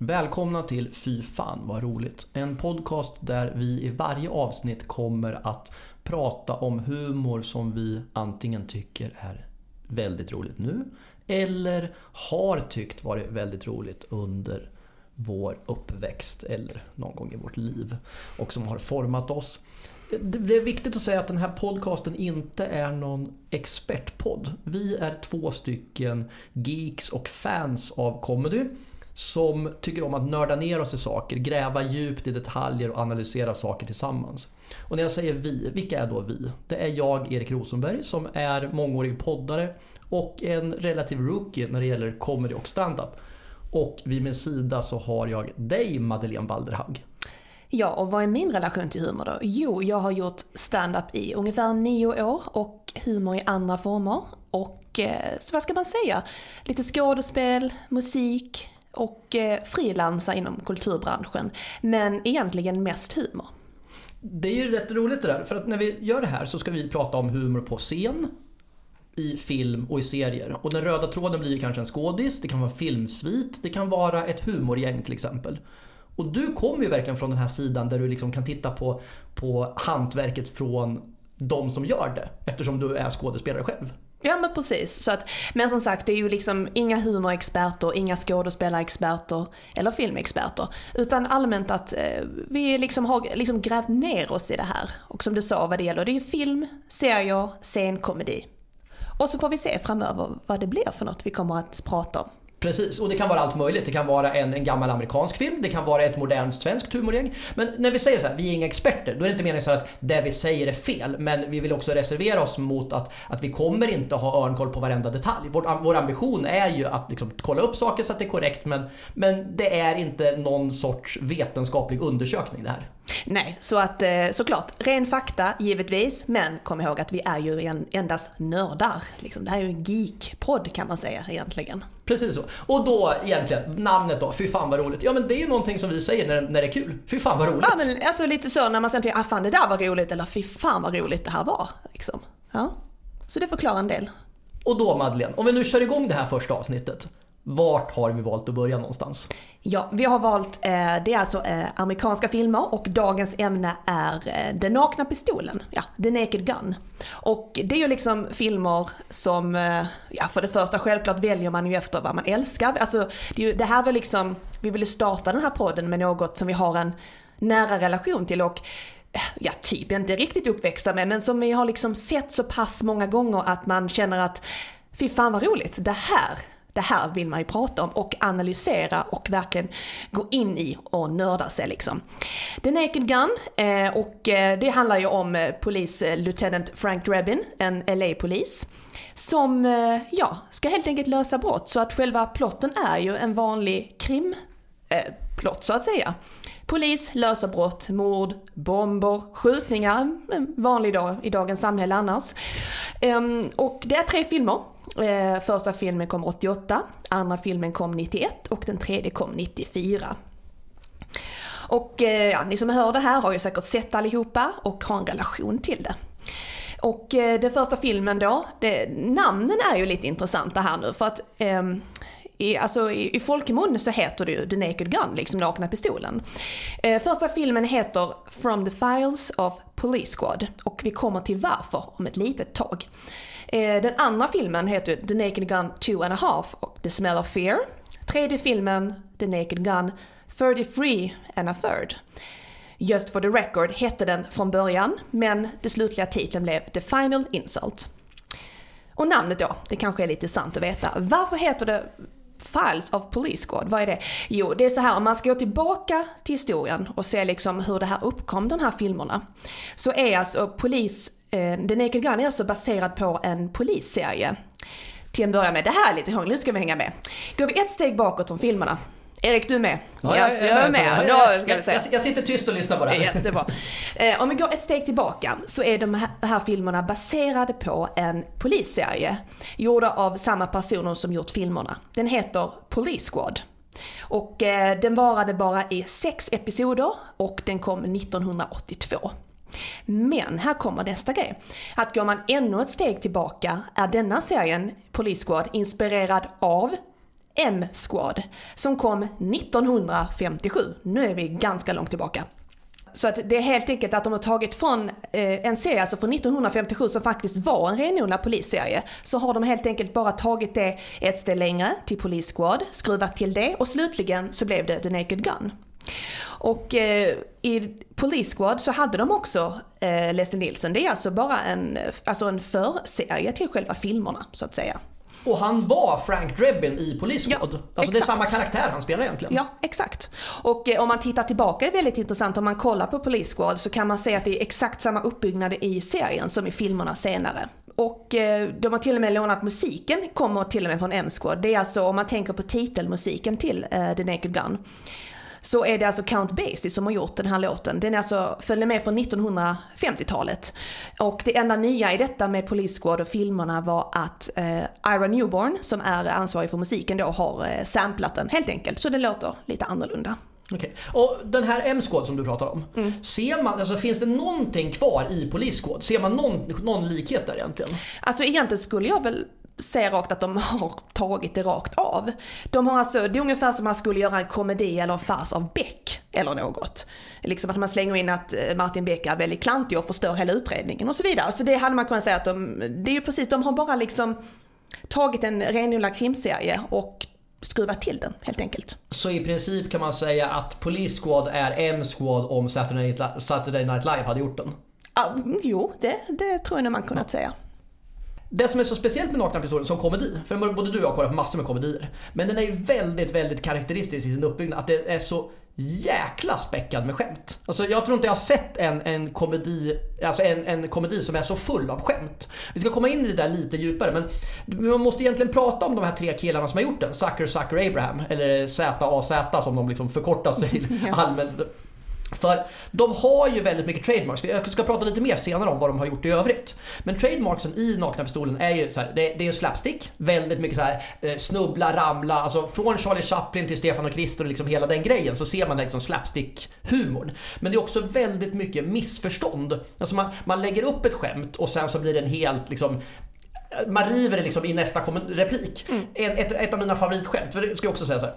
Välkomna till Fy fan vad roligt. En podcast där vi i varje avsnitt kommer att prata om humor som vi antingen tycker är väldigt roligt nu eller har tyckt varit väldigt roligt under vår uppväxt eller någon gång i vårt liv och som har format oss. Det är viktigt att säga att den här podcasten inte är någon expertpodd. Vi är två stycken geeks och fans av comedy som tycker om att nörda ner oss i saker, gräva djupt i detaljer och analysera saker tillsammans. Och när jag säger vi, vilka är då vi? Det är jag, Erik Rosenberg, som är mångårig poddare och en relativ rookie när det gäller comedy och stand-up. Och vid min sida så har jag dig, Madeleine Valderhaug. Ja, och vad är min relation till humor då? Jo, jag har gjort stand-up i ungefär 9 år och humor i andra former. Och så vad ska man säga? Lite skådespel, musik och frilansa inom kulturbranschen. Men egentligen mest humor. Det är ju rätt roligt det där. För att när vi gör det här så ska vi prata om humor på scen, i film och i serier. Och den röda tråden blir kanske en skådis, det kan vara en filmsvit, det kan vara ett humorgäng till exempel. Och du kommer ju verkligen från den här sidan där du liksom kan titta på hantverket från de som gör det, eftersom du är skådespelare själv. Ja, men precis. Så att, men som sagt, det är ju liksom inga humorexperter, inga skådespelarexperter eller filmexperter. Utan allmänt att vi liksom har liksom grävt ner oss i det här. Och som du sa, vad det gäller, det är ju film, serier, scenkomedi. Och så får vi se framöver vad det blir för något vi kommer att prata om. Precis, och det kan vara allt möjligt. Det kan vara en gammal amerikansk film, det kan vara ett modernt svenskt humorgäng. Men när vi säger så här, vi är inga experter, då är det inte meningen så att det vi säger är fel. Men vi vill också reservera oss mot att vi kommer inte ha örnkoll på varenda detalj. Vår ambition är ju att liksom kolla upp saker så att det är korrekt, men det är inte någon sorts vetenskaplig undersökning det här. Nej, så att såklart, ren fakta givetvis, men kom ihåg att vi är ju endast nördar. Liksom, det här är ju en geek-podd kan man säga egentligen. Precis så. Och då egentligen, namnet då, fy fan vad roligt. Ja, men det är ju någonting som vi säger när det är kul. Fy fan vad roligt. Ja, men alltså lite så när man säger, ah fan det där var roligt, eller fy fan vad roligt det här var. Liksom. Ja. Så det förklarar en del. Och då Madeleine, om vi nu kör igång det här första avsnittet. Vart har vi valt att börja någonstans? Ja, vi har valt, det är alltså amerikanska filmer och dagens ämne är Den nakna pistolen, ja, The Naked Gun. Och det är ju liksom filmer som, ja, för det första självklart väljer man ju efter vad man älskar. Alltså, det här var liksom, vi ville starta den här podden med något som vi har en nära relation till och ja, typ inte riktigt uppväxta med, men som vi har liksom sett så pass många gånger att man känner att fy fan vad roligt, det här vill man ju prata om och analysera och verkligen gå in i och nörda sig liksom. The Naked Gun, och det handlar ju om polislöjtnant Frank Drebin, en LA-polis som ja, ska helt enkelt lösa brott, så att själva plotten är ju en vanlig krim plott så att säga. Polis löser brott, mord, bomber, skjutningar, en vanlig dag i dagens samhälle annars. Och det är 3 filmer. Första filmen kom 88, andra filmen kom 91 och den tredje kom 94. Och ja, ni som hör det här har ju säkert sett allihopa och har en relation till det. Och den första filmen då, namnen är ju lite intressanta här nu för att i folkmun så heter det ju The Naked Gun, liksom nakna pistolen. Första filmen heter From the Files of Police Squad och vi kommer till varför om ett litet tag. Den andra filmen heter The Naked Gun 2.5 och The Smell of Fear. Tredje filmen The Naked Gun 33 1/3. Just for the record hette den från början, men det slutliga titeln blev The Final Insult. Och namnet då, det kanske är lite sant att veta. Varför heter det Files of Police Squad? Vad är det? Jo, det är så här, om man ska gå tillbaka till historien och se liksom hur det här uppkom, de här filmerna, så är alltså The Naked Gun är alltså baserad på en polisserie. Till en början med, det här är lite hångligt, ska vi hänga med. Går vi ett steg bakåt om filmerna? Erik, du är med? Ja, jag är med. Då ska vi säga. Jag sitter tyst och lyssnar på det. Jättebra. Om vi går ett steg tillbaka så är de här filmerna baserade på en polisserie gjorda av samma personer som gjort filmerna. Den heter Police Squad. Och den varade bara i 6 episoder och den kom 1982. Men här kommer nästa grej. Att går man ännu ett steg tillbaka är denna serien Police Squad inspirerad av M-Squad som kom 1957. Nu är vi ganska långt tillbaka. Så att det är helt enkelt att de har tagit från en serie, alltså från 1957 som faktiskt var en renodlad polisserie, så har de helt enkelt bara tagit det ett steg längre till Police Squad, skruvat till det och slutligen så blev det The Naked Gun. Och i Police Squad så hade de också Leslie Nielsen. Det är alltså bara en förserie till själva filmerna så att säga. Och han var Frank Drebin i Police Squad. Ja, alltså det är samma karaktär han spelar egentligen. Ja, exakt. Och om man tittar tillbaka är det väldigt intressant. Om man kollar på Police Squad så kan man se att det är exakt samma uppbyggnad i serien som i filmerna senare. Och de har till och med lånat musiken, kommer till och med från M-Squad. Det är alltså, om man tänker på titelmusiken till The Naked Gun, så är det alltså Count Basie som har gjort den här låten. Den är alltså, följer med från 1950-talet. Och det enda nya i detta med Police Squad och filmerna var att Ira Newborn, som är ansvarig för musiken då, har samplat den helt enkelt. Så det låter lite annorlunda. Okej. Och den här M-Squad som du pratar om, ser man, alltså, finns det någonting kvar i Police Squad? Ser man någon likhet där egentligen? Alltså egentligen skulle jag väl säga rakt att de har tagit det rakt av. De har alltså, det är ungefär som man skulle göra en komedi eller en fars av Beck eller något. Liksom att man slänger in att Martin Beck är väldigt klantig och förstör hela utredningen och så vidare. Så det hade man kunnat säga att det är ju precis, de har bara liksom tagit en renodlad krimserie och skruvat till den helt enkelt. Så i princip kan man säga att Police Squad är M-Squad om Saturday Night Live hade gjort den? Jo, det tror jag man kunnat säga. Det som är så speciellt med Nakna pistolen som komedi, för både du och jag kollar på massor med komedier, men den är ju väldigt, väldigt karaktäristisk i sin uppbyggnad, att det är så jäkla späckad med skämt. Alltså jag tror inte jag har sett en komedi, alltså en komedi som är så full av skämt. Vi ska komma in i det där lite djupare, men man måste egentligen prata om de här tre killarna som har gjort den, Zucker, Zucker, Abraham, eller ZAZ som de liksom förkortar sig allmänt. För de har ju väldigt mycket trademarks. Jag ska prata lite mer senare om vad de har gjort i övrigt. Men trademarksen i Nakna pistolen är ju så här, det är ju slapstick. Väldigt mycket så här snubbla, ramla. Alltså från Charlie Chaplin till Stefan och Krister och liksom hela den grejen, så ser man liksom slapstick-humorn. Men det är också väldigt mycket missförstånd. Alltså man lägger upp ett skämt och sen så blir det en helt liksom, man river det liksom i nästa replik. Ett av mina favoritskämt, för det ska jag också säga så här,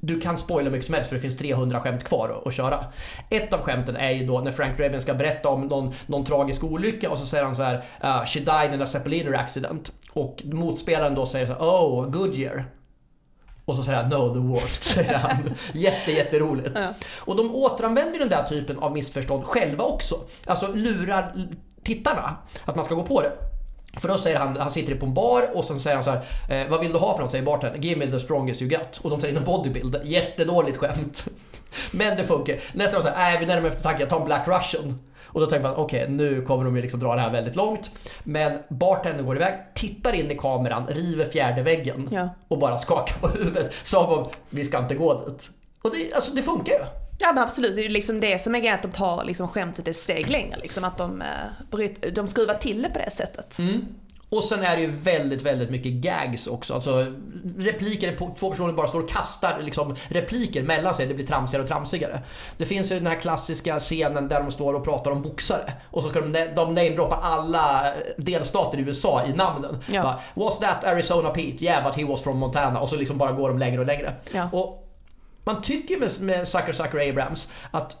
du kan spoila mycket som helst för det finns 300 skämt kvar att köra. Ett av skämten är ju då när Frank Drebin ska berätta om någon tragisk olycka och så säger han så här, she died in a Zeppeliner accident. Och motspelaren då säger så här, oh, Goodyear. Och så säger han, no, the worst, säger han. Jätteroligt. Ja. Och de återanvänder den där typen av missförstånd själva också. Alltså lurar tittarna att man ska gå på det. För då säger han sitter på en bar och sen säger han så här, vad vill du ha för något, säger bartendern. Give me the strongest you got. Och de säger en bodybuilder. Jättedåligt skämt. Men det funkar. Nästa gång så här, vi närmar efter tanken, jag tar en Black Russian. Och då tänker man, okej, nu kommer de ju liksom dra det här väldigt långt. Men bartendern går iväg, tittar in i kameran, river fjärde väggen och bara skakar på huvudet. Som om, vi ska inte gå dit. Och det funkar ju. Ja, men absolut, det är ju liksom det som är grejen, att de tar liksom skämtet ett steg längre liksom, att de skruvar till det på det sättet. Och sen är det ju väldigt, väldigt mycket gags också, alltså repliker, två personer bara står och kastar liksom repliker mellan sig, det blir tramsigare och tramsigare. Det finns ju den här klassiska scenen där de står och pratar om boxare och så ska de namedroppa alla delstater i USA i namnen. Bara, was that Arizona Pete? Yeah, but he was from Montana. Och så liksom bara går de längre och längre. Och man tycker med Zucker Abrams att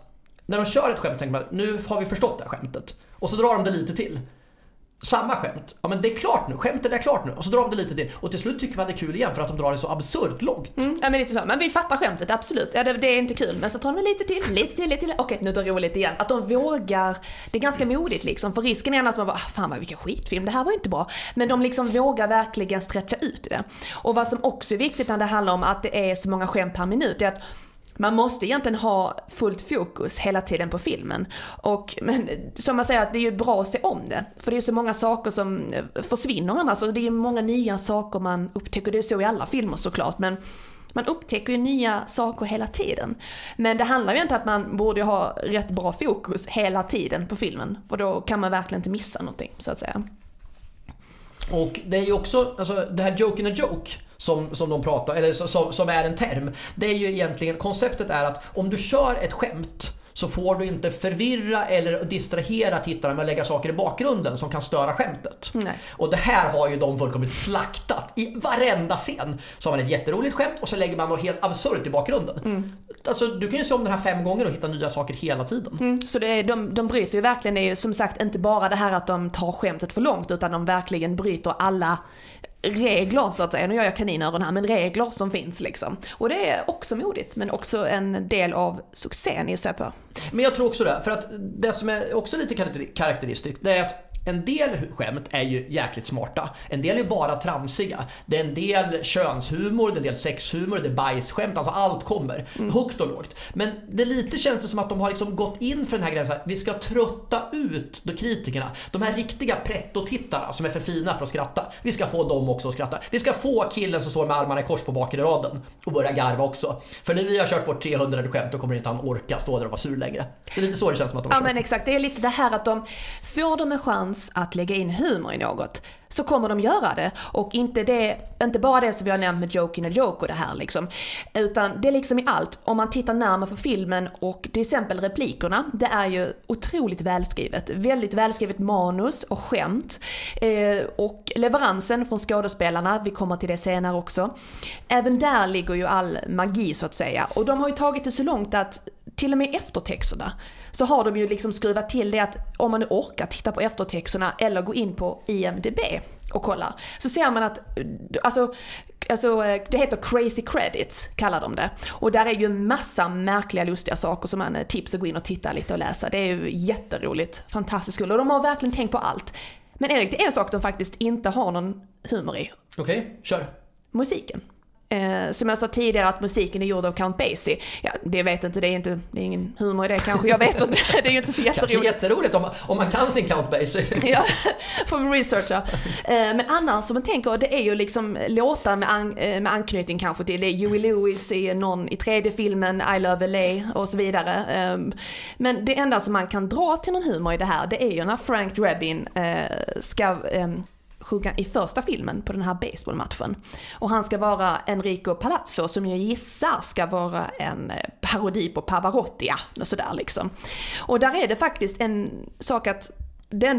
när de kör ett skämt tänker man, nu har vi förstått det här skämtet. Och så drar de det lite till. Samma skämt. Ja, men det är klart nu. Skämtet är klart nu. Och så drar de det lite till. Och till slut tycker man det är kul igen för att de drar det så absurt långt. Ja, men lite så. Men vi fattar skämtet, absolut. Ja, det är inte kul. Men så tar de lite till. Okej, nu drar det roligt igen. Att de vågar. Det är ganska modigt liksom. För risken är att man bara, fan vad vilken skitfilm. Det här var inte bra. Men de liksom vågar verkligen stretcha ut det. Och vad som också är viktigt när det handlar om att det är så många skämt per minut är att man måste egentligen ha fullt fokus hela tiden på filmen. Men som man säger, att det är ju bra att se om det. För det är så många saker som försvinner annars. Och det är många nya saker man upptäcker. Det är så i alla filmer såklart. Men man upptäcker ju nya saker hela tiden. Men det handlar ju inte om att man borde ha rätt bra fokus hela tiden på filmen. För då kan man verkligen inte missa någonting, så att säga. Och det är ju också, alltså, det här joke in a joke som de pratar, eller som är en term. Det är ju egentligen, konceptet är att om du kör ett skämt så får du inte förvirra eller distrahera tittare med att lägga saker i bakgrunden som kan störa skämtet. Nej. Och det här har ju de fullkomligt slaktat i varenda scen. Så har man ett jätteroligt skämt och så lägger man något helt absurt i bakgrunden. Mm. Alltså, du kan ju se om den här 5 gånger och hitta nya saker hela tiden. Mm. Så det är, de bryter ju verkligen, det är ju som sagt inte bara det här att de tar skämtet för långt, utan de verkligen bryter alla regler så att säga. Nu gör jag kaninöron här, men regler som finns liksom. Och det är också modigt, men också en del av succén i SEPA. Men jag tror också det, för att det som är också lite karaktäristiskt, det är att en del skämt är ju jäkligt smarta. En del är bara tramsiga. Det är en del könshumor, det är en del sexhumor, det är bajsskämt, alltså allt kommer. Högt och lågt. Men det lite känns det som att de har liksom gått in för den här gränsen. Vi ska trötta ut de kritikerna. De här riktiga pretto-tittarna som är för fina för att skratta. Vi ska få dem också att skratta. Vi ska få killen som står med armarna i kors på bakre raden och börja garva också. För när vi har kört vårt 300 skämt, då kommer inte han orka stå där och vara sur längre. Det är lite så det känns som att de har. Ja, men exakt. Det är lite det här att de får dem en chans att lägga in humor i något, så kommer de göra det. Och inte bara det som vi har nämnt med Joke in a Joke och det här liksom, utan det är liksom i allt. Om man tittar närmare på filmen och till exempel replikerna, det är ju otroligt välskrivet. Väldigt välskrivet manus och skämt. Och leveransen från skådespelarna, vi kommer till det senare också. Även där ligger ju all magi så att säga. Och de har ju tagit det så långt att till och med eftertexterna, så har de ju liksom skruvat till det att om man nu orkar titta på eftertexterna eller gå in på IMDb och kolla, så ser man att alltså, det heter Crazy Credits kallar de det. Och där är ju en massa märkliga, lustiga saker som man tips att gå in och titta lite och läsa. Det är ju jätteroligt, fantastiskt kul, och de har verkligen tänkt på allt. Men Erik, det är en sak de faktiskt inte har någon humor i. Okej, kör. Musiken. Som jag sa tidigare att musiken är gjord av Count Basie. Ja, det vet inte, det är ingen humor i det kanske, jag vet inte. Det är ju inte så jätteroligt. Det är jätteroligt om man kan sin Count Basie. Ja, får vi researcha. Men annars som man tänker, det är ju liksom låtar med anknytning kanske till det. Huey Lewis i någon i tredje filmen, I Love LA och så vidare. Men det enda som man kan dra till någon humor i det här, det är ju när Frank Drebin ska sjunga i första filmen på den här baseballmatchen. Och han ska vara Enrico Palazzo, som jag gissar ska vara en parodi på Pavarotti och sådär liksom. Och där är det faktiskt en sak att det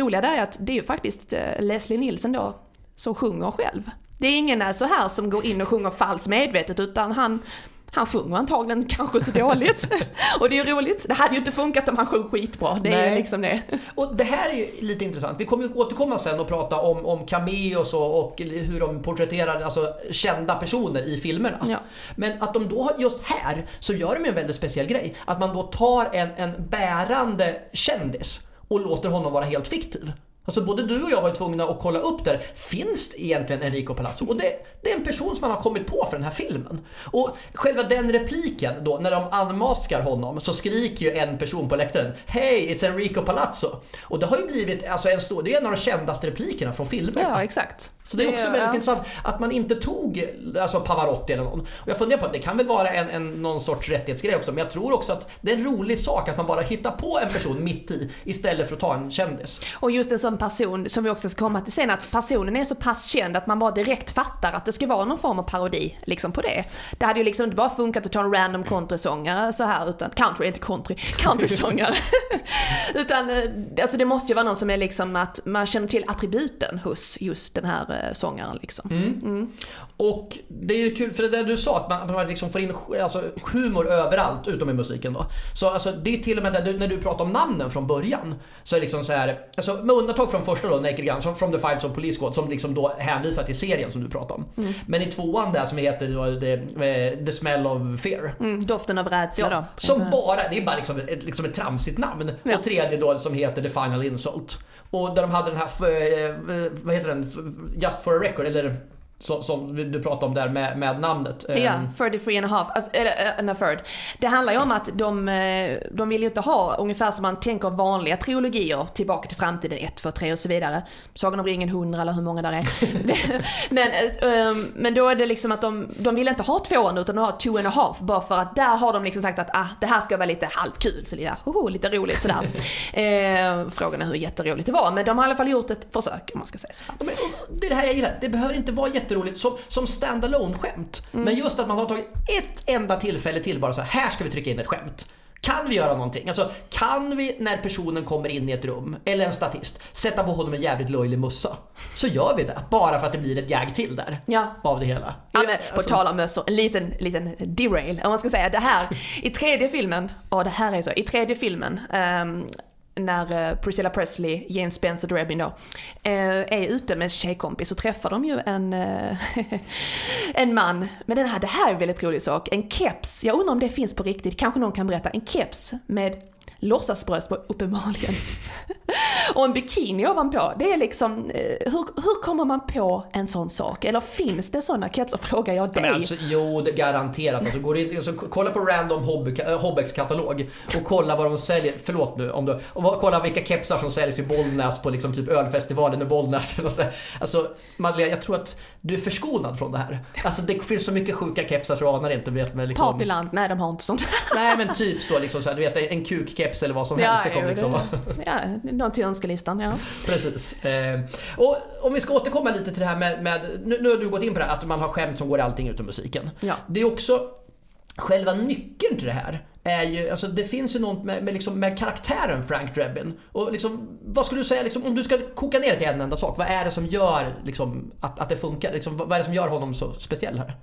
roliga där är att det är ju faktiskt Leslie Nielsen då som sjunger själv. Det är ingen så här som går in och sjunger falskt medvetet, utan han sjunger antagligen kanske så dåligt. Och det är ju roligt. Det hade ju inte funkat om han sjöng skitbra. Det är liksom det. Och det här är ju lite intressant. Vi kommer ju återkomma sen och prata om cameos och hur de porträtterar alltså kända personer i filmerna. Ja. Men att de då just här så gör de en väldigt speciell grej. Att man då tar en bärande kändis och låter honom vara helt fiktiv. Alltså både du och jag var tvungna att kolla upp där. Finns det egentligen Enrico Palazzo? Och det är en person som man har kommit på för den här filmen. Och själva den repliken då, när de anmaskar honom, så skriker ju en person på läktaren, "Hey, it's Enrico Palazzo." Och det har ju blivit alltså det är en av de kändaste replikerna från filmen. Ja, exakt. Så det är också väldigt intressant att man inte tog alltså Pavarotti eller någon. Och jag funderar på att det kan väl vara någon sorts rättighetsgrej också. Men jag tror också att det är en rolig sak att man bara hittar på en person mitt i, istället för att ta en kändis. Och just en sån person som vi också ska komma till sen, att personen är så pass känd att man bara direkt fattar att det ska vara någon form av parodi liksom på det. Det hade ju liksom inte bara funkat att ta en random countrysångare så här, utan countrysångare. Utan alltså det måste ju vara någon som är liksom att man känner till attributen hos just den här sångaren liksom. Och det är ju kul för det där du sa att man liksom får in alltså humor överallt utom i musiken då. Så alltså det är till och med när du pratar om namnen från början, så är det liksom så här, alltså med undantag från första då, Naked Gun, som From the Files of Police Squad, som liksom då hänvisar till serien som du pratar om. Men i tvåan där som heter The Smell of Fear, doften av rädsla då. Som bara, det är bara liksom ett tramsigt namn. Ja. Och tredje då som heter The Final Insult. Och där de hade den här, vad heter den, Just for a Record, eller som du pratade om där med namnet. Ja, yeah, 33 and a half, alltså, and a third. Det handlar ju om att de vill ju inte ha, ungefär som man tänker av vanliga trilogier, Tillbaka till framtiden 1, 2, 3 och så vidare. Sagan om ringen 100 eller hur många där är. men då är det liksom att de vill inte ha 2, utan de har 2 and a half, bara för att där har de liksom sagt att det här ska vara lite halvkul, så lite roligt sådär. Frågan är hur jätteroligt det var, men de har i alla fall gjort ett försök, om man ska säga så. Det är det här jag gillar, det behöver inte vara jätteroligt som standalone skämt. Men just att man har tagit ett enda tillfälle till, bara så här ska vi trycka in ett skämt. Kan vi göra någonting? Alltså, kan vi när personen kommer in i ett rum eller en statist sätta på honom en jävligt löjlig mussa, så gör vi det. Bara för att det blir ett gag till där, ja, av det hela. Ja, men på tal om mössor, en liten derail. Om man ska säga det här i tredje filmen. Ja, det här är så. I tredje filmen när Priscilla Presley, Jane Spencer och Drebin då är ute med en tjejkompis, så träffar de ju en man. Men det här är en väldigt rolig sak. En keps, jag undrar om det finns på riktigt. Kanske någon kan berätta. En keps med låtsasbröst på, uppenbarligen. Och en bikini ovanpå. Det är liksom, hur kommer man på en sån sak? Eller finns det såna kepsar, frågar jag dig? Men alltså, jo, det garanterat. Alltså, kolla på random Hobbex-katalog och kolla vad de säljer. Förlåt nu. Kolla vilka kepsar som säljs i Bollnäs på liksom, typ ölfestivalen i Bollnäs. Alltså, Madeleine, jag tror att du är förskonad från det här. Alltså, det finns så mycket sjuka kepsar så anar inte vet med liksom... Partyland, nej, de har inte sånt. Nej, men typ så liksom så här, du vet, en kukkeps eller vad som helst, det kommer liksom. Ja, någon till önskelistan, ja. Precis. Och om vi ska återkomma lite till det här med nu har du gått in på det här, att man har skämt som går allting utom musiken. Ja. Det är också själva nyckeln till det här är ju, alltså det finns ju något med karaktären Frank Drebin. Och liksom, vad skulle du säga liksom, om du ska koka ner det till en enda sak, vad är det som gör liksom, att det funkar? Liksom, vad är det som gör honom så speciell här?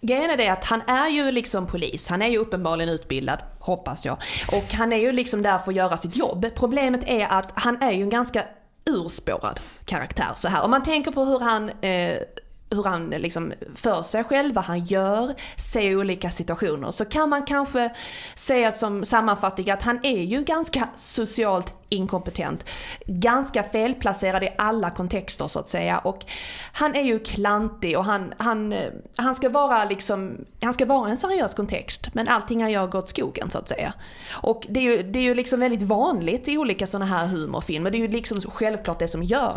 Grejen är det att han är ju liksom polis. Han är ju uppenbarligen utbildad, hoppas jag. Och han är ju liksom där för att göra sitt jobb. Problemet är att han är ju en ganska urspårad karaktär så här. Om man tänker på hur han liksom för sig själv, vad han gör, ser olika situationer, så kan man kanske säga som sammanfattning att han är ju ganska socialt inkompetent, ganska felplacerad i alla kontexter så att säga, och han är ju klantig och han ska vara liksom, han ska vara en seriös kontext, men allting han gör går åt skogen så att säga. Och det är ju liksom väldigt vanligt i olika såna här humorfilmer, det är ju liksom självklart det som gör.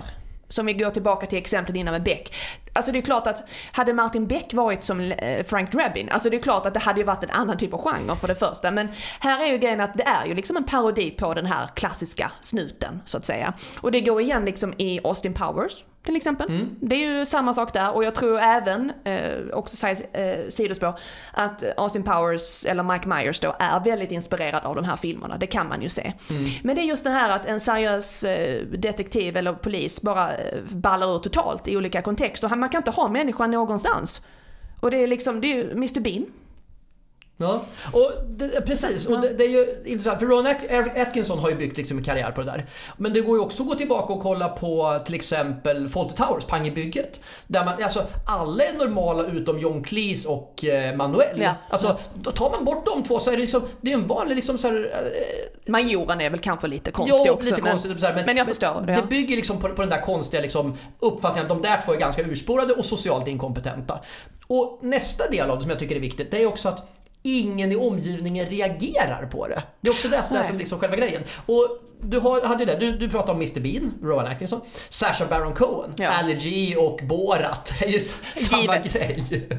Som vi går tillbaka till exemplen innan med Beck. Alltså det är klart att hade Martin Beck varit som Frank Drebin, alltså det är klart att det hade ju varit en annan typ av genre för det första. Men här är ju grejen att det är ju liksom en parodi på den här klassiska snuten så att säga. Och det går igen liksom i Austin Powers till exempel. Mm. Det är ju samma sak där. Och jag tror även, också sägs sidospår, att Austin Powers eller Mike Myers då är väldigt inspirerad av de här filmerna. Det kan man ju se. Mm. Men det är just det här att en seriös detektiv eller polis bara ballar ur totalt i olika kontexter. Man kan inte ha människan någonstans. Och det är liksom, det är ju Mr. Bean. Ja, och precis. Och det är ju intressant, för Ron Atkinson har ju byggt liksom en karriär på det där. Men det går ju också att gå tillbaka och kolla på till exempel Fawlty Towers, Pang i bygget. Där man, alltså, alla är normala utom John Cleese och Manuel. Ja. Alltså, då tar man bort de två så är det liksom, det är en vanlig liksom så här, majoren är väl kanske lite konstig jo, också. Lite konstigt, men, så här, men jag förstår det. Ja. Det bygger liksom på den där konstiga liksom, uppfattningen att de där två är ganska urspårade och socialt inkompetenta. Och nästa del av det som jag tycker är viktigt, det är också att ingen i omgivningen reagerar på det. Det är också det som liksom själva grejen. Och du hade det. Du pratade om Mr. Bean, Rowan Atkinson, Sacha Baron Cohen, ja. Ali G och Borat. Det är ju samma grej.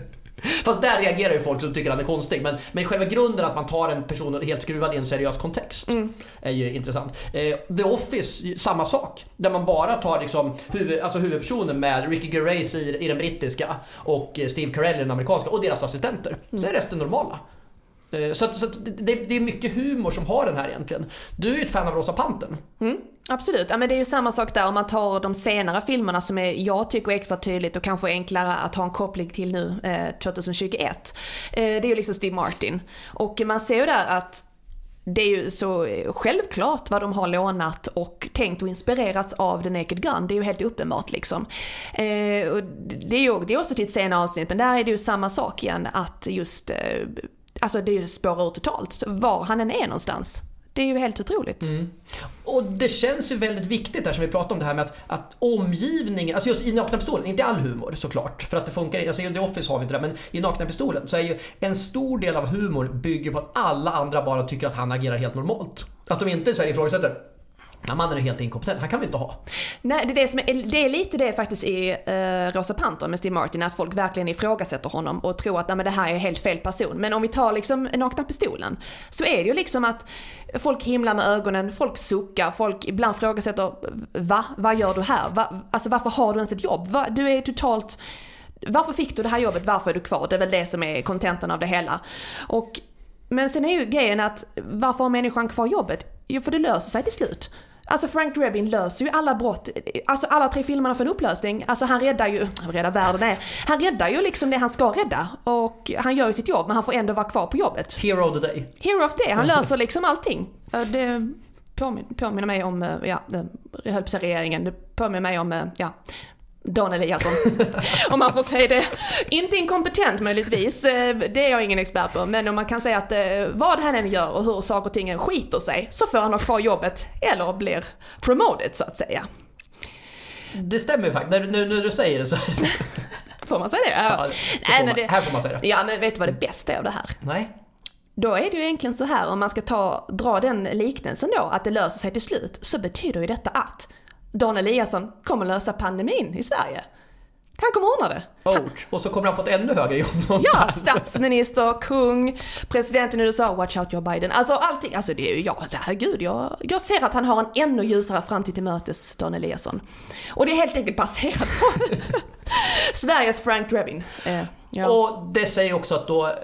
Fast där reagerar ju folk som tycker att det är konstigt. Men själva grunden att man tar en person och helt skruvad i en seriös kontext är ju intressant. The Office, samma sak. Där man bara tar liksom huvudpersonen med Ricky Gervais i den brittiska och Steve Carell i den amerikanska och deras assistenter. Så är resten normala. Så att det är mycket humor som har den här egentligen. Du är ju ett fan av Rosa Pantern. Mm, absolut, ja, men det är ju samma sak där. Om man tar de senare filmerna som jag tycker är extra tydligt och kanske enklare att ha en koppling till nu 2021, det är ju liksom Steve Martin. Och man ser ju där att det är ju så självklart vad de har lånat och tänkt och inspirerats av The Naked Gun. Det är ju helt uppenbart liksom. Och det är också till ett senare avsnitt, men där är det ju samma sak igen, att just... Alltså det är ju spårar ut totalt var han än är någonstans. Det är ju helt otroligt. Mm. Och det känns ju väldigt viktigt där som vi pratade om det här med att omgivningen, alltså just i Nakna pistolen, inte all humor såklart, för att det funkar, alltså i The Office har vi inte det, men i Nakna pistolen så är ju en stor del av humor bygger på att alla andra bara tycker att han agerar helt normalt. Att de inte så här ifrågasätter. Den mannen är helt inkompetent, han kan vi inte ha. Nej, det är lite det faktiskt i Rosa Pantern med Steve Martin, att folk verkligen ifrågasätter honom och tror att nej, men det här är helt fel person. Men om vi tar liksom Nakna pistolen så är det ju liksom att folk himlar med ögonen, folk suckar, folk ibland frågasätter, va? Vad gör du här? Alltså varför har du ens ett jobb? Du är totalt... Varför fick du det här jobbet? Varför är du kvar? Det är väl det som är kontentan av det hela. Och Men sen är ju grejen att varför har människan kvar jobbet? Jo, för det löser sig till slut. Alltså Frank Drebin löser ju alla brott. Alltså alla tre filmerna får en upplösning. Alltså han räddar världen är. Han räddar ju liksom det han ska rädda. Och han gör ju sitt jobb, men han får ändå vara kvar på jobbet. Hero of the day. Hero of the day, han löser liksom allting. Det påminner mig om, ja, jag höll på sig regeringen. Det påminner mig om, ja, Dan Eliasson, om man får säga det. Inte inkompetent möjligtvis, det är jag ingen expert på. Men om man kan säga att vad han än gör och hur saker och ting skiter sig, så får han ha kvar jobbet eller blir promoted så att säga. Det stämmer ju faktiskt, när du säger det så. Får man säga det? Ja, här får man säga det. Ja, men vet du vad det bästa är av det här? Nej. Då är det ju egentligen så här, om man ska dra den liknelsen då, att det löser sig till slut, så betyder ju detta att Dan Eliasson kommer lösa pandemin i Sverige. Han kommer ordna det. Och så kommer han fått ännu högre jobb någonstans. Ja, statsminister, kung, presidenten i USA, watch out Joe Biden. Alltså allting, alltså det är ju, ja, herregud, jag ser att han har en ännu ljusare framtid till mötes, Dan Eliasson. Och det är helt enkelt baserat på Sveriges Frank Drebin. Ja. Och det säger också att då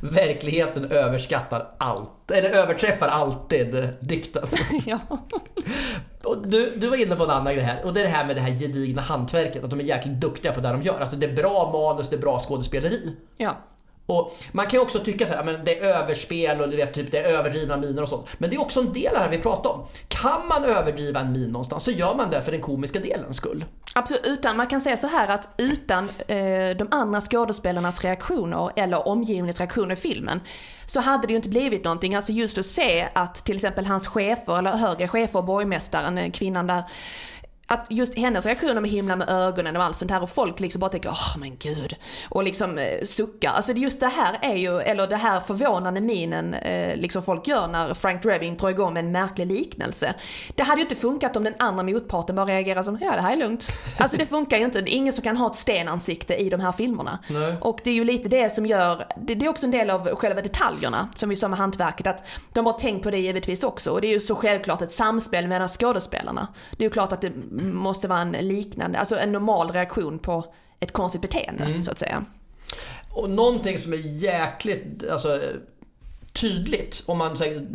verkligheten överskattar allt, eller överträffar alltid dikten. Ja. Och du var inne på en annan grej här, och det är det här med det här gedigna hantverket, att de är jäkligt duktiga på det de gör. Alltså det är bra manus, det är bra skådespeleri. Ja. Och man kan ju också tycka så här, men det är överspel och du vet, typ det är överdrivna miner och sånt. Men det är också en del här vi pratar om. Kan man överdriva en min någonstans, så gör man det för den komiska delens skull. Absolut, utan man kan säga så här att utan de andra skådespelarnas reaktioner eller omgivningens reaktioner i filmen, så hade det ju inte blivit någonting. Alltså just att se att till exempel hans chefer eller högre chefer, borgmästaren, kvinnan där, att just hennes reaktioner med himla med ögonen och allt sånt här, och folk liksom bara tänker åh men gud, och liksom suckar. Alltså just det här är ju, eller det här förvånande minen liksom folk gör när Frank Drebin drar igång med en märklig liknelse. Det hade ju inte funkat om den andra motparten bara reagerar som ja det här är lugnt. Alltså det funkar ju inte, det är ingen som kan ha ett stenansikte i de här filmerna. Nej. Och det är ju lite det som gör, det är också en del av själva detaljerna som vi sa med hantverket, att de har tänkt på det givetvis också, och det är ju så självklart ett samspel mellan skådespelarna. Det är ju klart att det måste vara en liknande, alltså en normal reaktion på ett konstigt beteende så att säga. Och någonting som är jäkligt alltså tydligt om man säger,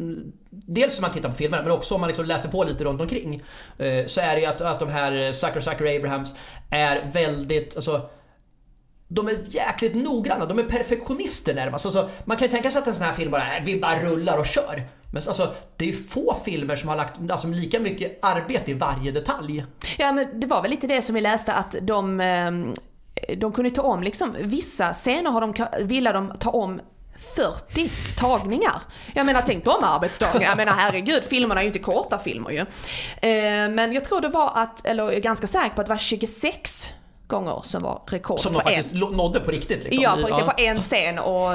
dels om man tittar på filmer, men också om man liksom läser på lite runt omkring, så är det ju att de här Zucker Abrahams är väldigt, alltså de är jäkligt noggranna, de är perfektionister närmast. Alltså, man kan ju tänka sig att en sån här film bara, vi bara rullar och kör. Men alltså, det är få filmer som har lagt alltså, lika mycket arbete i varje detalj. Ja, men det var väl lite det som vi läste, att de kunde ta om liksom, vissa scener ville de ta om 40 tagningar. Jag menar, tänk om arbetsdagen. Jag menar, herregud, filmerna är ju inte korta filmer ju. Men jag tror det var att, eller jag är ganska säker på att det var 26 gånger som var rekord. Som de faktiskt nådde på riktigt. Liksom. Ja, på riktigt. Ja. För en scen, och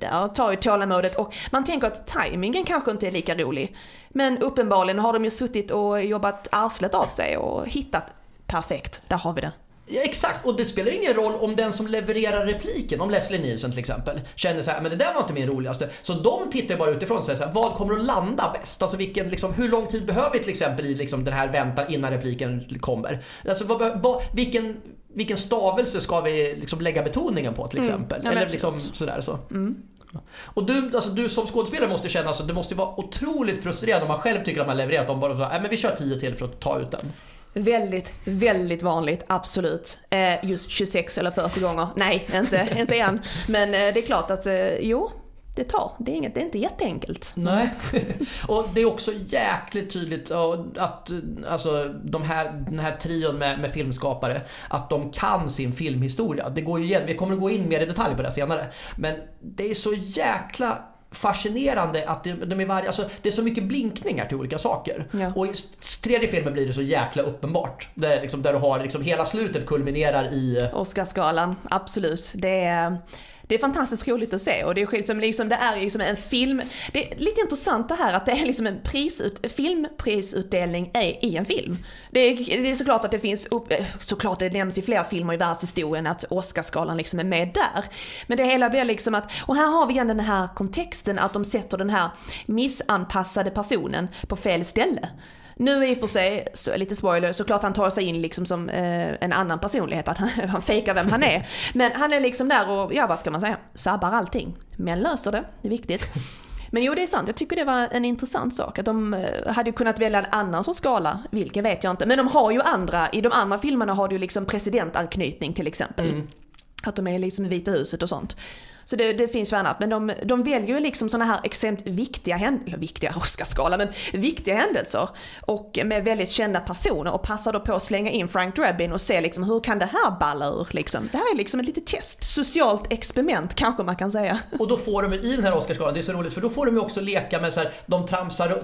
där tar ju tålamodet. Och man tänker att tajmingen kanske inte är lika rolig. Men uppenbarligen har de ju suttit och jobbat arslet av sig och hittat perfekt. Där har vi det. Ja, exakt, och det spelar ingen roll om den som levererar repliken, om Leslie Nielsen till exempel, känner så här, men det där var inte min roligaste. Så de tittar bara utifrån sig så här, vad kommer att landa bäst? Alltså vilken, liksom, hur lång tid behöver vi till exempel i liksom, den här väntan innan repliken kommer? Alltså vilken stavelse ska vi liksom, lägga betoningen på till exempel? Ja, eller liksom sådär så. Och du som skådespelare måste känna, alltså, det måste vara otroligt frustrerande om man själv tycker att man levererat om bara så här, nej men vi kör 10 till för att ta ut den. Väldigt, väldigt vanligt, absolut. Just 26 eller 40 gånger. Nej, inte än. Men det är klart att, jo, det tar. Det är inte jätteenkelt. Nej. Och det är också jäkligt tydligt att alltså, den här trion med filmskapare, att de kan sin filmhistoria. Det går ju igen. Vi kommer att gå in mer i detalj på det senare. Men det är så jäkla fascinerande att de är alltså, det är så mycket blinkningar till olika saker. Ja. Och i tredje filmen blir det så jäkla uppenbart. Det är liksom där du har liksom hela slutet kulminerar i Oscarsgalan. Absolut. Det är fantastiskt roligt att se, och det är liksom, det är liksom en film. Det är lite intressant det här att det är liksom en filmprisutdelning i en film. Det är såklart att det finns såklart det nämns i flera filmer i världshistorien att Oscarsgalan liksom är med där. Men det hela blir liksom att, och här har vi igen den här kontexten att de sätter den här missanpassade personen på fel ställe. Nu i och för sig, så lite spoiler, såklart han tar sig in liksom som en annan personlighet, att han fejkar vem han är. Men han är liksom där och, ja vad ska man säga, sabbar allting. Men löser det är viktigt. Men jo, det är sant. Jag tycker det var en intressant sak. Att de hade ju kunnat välja en annan sorts skala. Vilken vet jag inte. Men de har ju andra. I de andra filmerna har du liksom presidentanknytning till exempel. Mm. Att de är liksom i Vita huset och sånt. Så det finns ju annat. Men de väljer ju liksom sådana här extremt viktiga händelser. Viktiga Oscarskala, men viktiga händelser. Och med väldigt kända personer. Och passar då på att slänga in Frank Drebin och se liksom, hur kan det här balla ur? Liksom. Det här är liksom ett litet test. Socialt experiment kanske man kan säga. Och då får de i den här Oscarskalan, det är så roligt. För då får de ju också leka med så här, de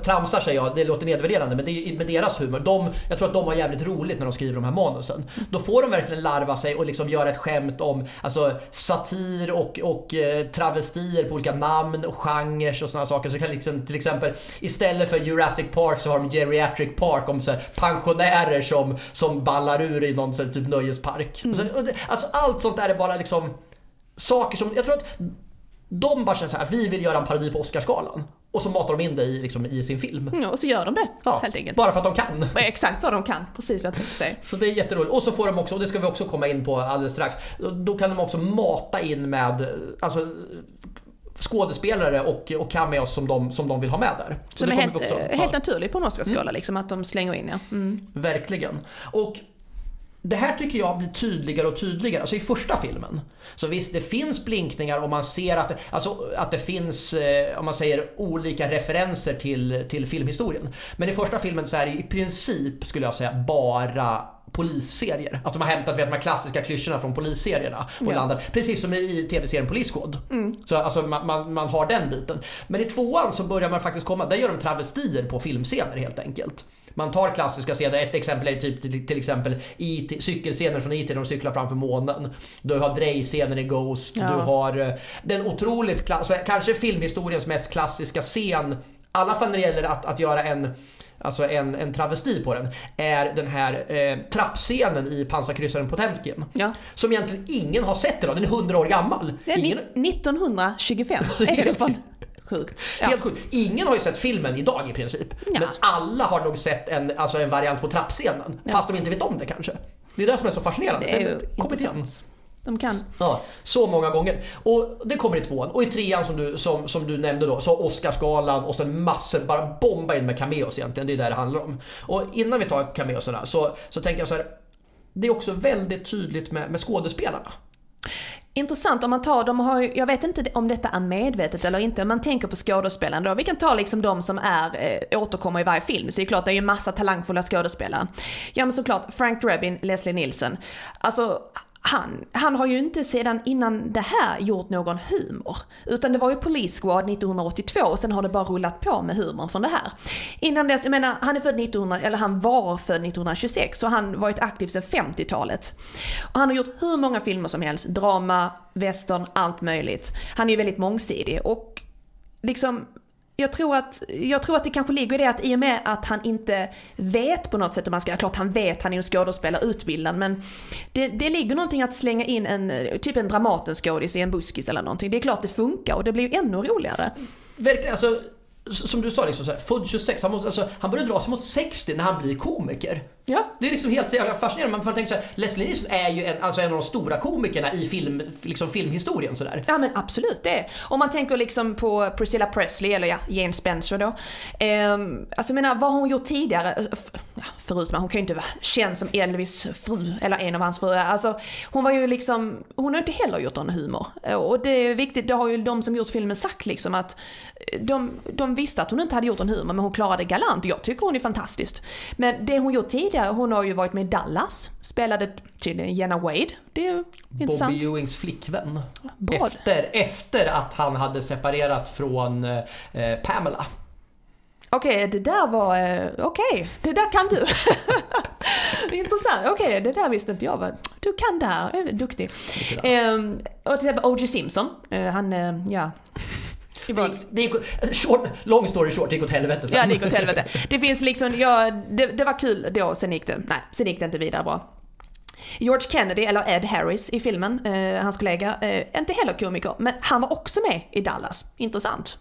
tramsar sig, ja, det låter nedvärderande. Men det är med deras humor. Jag tror att de har jävligt roligt när de skriver de här manusen. Då får de verkligen larva sig och liksom göra ett skämt om alltså, satir och travestier på olika namn och genrer och sådana saker. Så kan liksom, till exempel istället för Jurassic Park så har de Geriatric Park om så här, pensionärer som ballar ur i någon så här, typ nöjespark. Mm. Alltså allt sånt där är bara liksom saker som, jag tror att de bara känner så här, vi vill göra en parodi på Oscarsgalan. Och så matar de in det i sin film. Ja, och så gör de det, ja, helt enkelt. Bara för att de kan. Ja, exakt, för att de kan. Precis vad jag tänkte säga. Så det är jätteroligt. Och så får de också, och det ska vi också komma in på alldeles strax, då kan de också mata in med alltså, skådespelare och cameos som de vill ha med där. Så det är helt naturligt på en Oscarskala, liksom, att de slänger in, ja. Mm. Verkligen. Och det här tycker jag blir tydligare och tydligare. Alltså i första filmen. Så visst, det finns blinkningar om man ser att det finns, om man säger, olika referenser till filmhistorien. Men i första filmen så är det i princip, skulle jag säga, bara polisserier. Att de har hämtat de klassiska klyschorna från polisserierna och landat. Precis som i tv-serien Police Squad. Mm. Så alltså, man har den biten. Men i tvåan så börjar man faktiskt komma, där gör de travestier på filmscener helt enkelt. Man tar klassiska scener, ett exempel är typ till exempel cykelscener från IT, de cyklar framför månen. Du har Drej-scenen i Ghost, du har den otroligt kanske filmhistoriens mest klassiska scen, i alla fall när det gäller att göra en travesti på den, är den här trappscenen i pansarkryssaren Potemkin. Ja. Som egentligen ingen har sett idag, den är 100 år gammal. Ingen... 1925 är det fan. Sjukt. Ja. Helt sjukt. Ingen har ju sett filmen idag i princip. Ja. Men alla har nog sett en variant på trappscenen. Ja. Fast de inte vet om det kanske. Det är det som är så fascinerande. Det är ju kompetens. De kan. Ja, så många gånger. Och det kommer i tvåan. Och i trean som du nämnde då, så Oscarsgalan och sen massor, bara bomba in med cameos egentligen. Det är där det handlar om. Och innan vi tar cameoserna så tänker jag så här. Det är också väldigt tydligt med skådespelarna. Intressant, om man tar dem har, jag vet inte om detta är medvetet eller inte, om man tänker på skådespelare då, vi kan ta liksom de som är återkommer i varje film, så det är klart det är ju en massa talangfulla skådespelare. Ja men såklart Frank Drebin, Leslie Nielsen. Alltså han har ju inte sedan innan det här gjort någon humor, utan det var ju Police Squad 1982 och sen har det bara rullat på med humorn från det här. Innan dess, jag menar, han var född 1926 och han varit aktiv sedan 50-talet. Och han har gjort hur många filmer som helst, drama, western, allt möjligt. Han är ju väldigt mångsidig och liksom Jag tror att det kanske ligger i det att i och med att han inte vet på något sätt om man ska, klart han vet, han är en skådespelare utbildad, men det ligger någonting att slänga in en Dramatenskådis i en buskis eller någonting. Det är klart det funkar och det blir ju ännu roligare. Verkligen, alltså som du sa liksom så här, född 26, han började dra sig mot 60 när han blir komiker. Ja. Det är liksom helt fascinerande. Man tänker så här, Leslie Nielsen är ju en av de stora komikerna i filmhistorien så där. Ja men absolut det är. Om man tänker liksom på Priscilla Presley eller Jane Spencer då. Alltså jag menar vad hon gjort tidigare förutom att hon kan ju inte vara känd som Elvis fru eller en av hans fruar. Alltså hon var ju liksom, hon har inte heller gjort någon humor. Och det är viktigt, det har ju de som gjort filmen sagt liksom, att de visste att hon inte hade gjort någon humor men hon klarade galant. Jag tycker hon är fantastisk. Men det hon gjort tidigare, hon har ju varit med i Dallas, spelade till Jenna Wade. Det är Bobby Ewings flickvän. Efter att han hade separerat från Pamela. Okej, det där var okej, det där kan du. Intressant. Okej, det där visste inte jag. Du kan det här, är duktig. Och till exempel O.J. Simpson, han long story short, det gick åt helvete sen. Ja, det gick åt helvete. Det finns liksom, det var kul då, sen gick det inte vidare bra. George Kennedy, eller Ed Harris i filmen, hans kollega, inte heller komiker, men han var också med i Dallas. Intressant.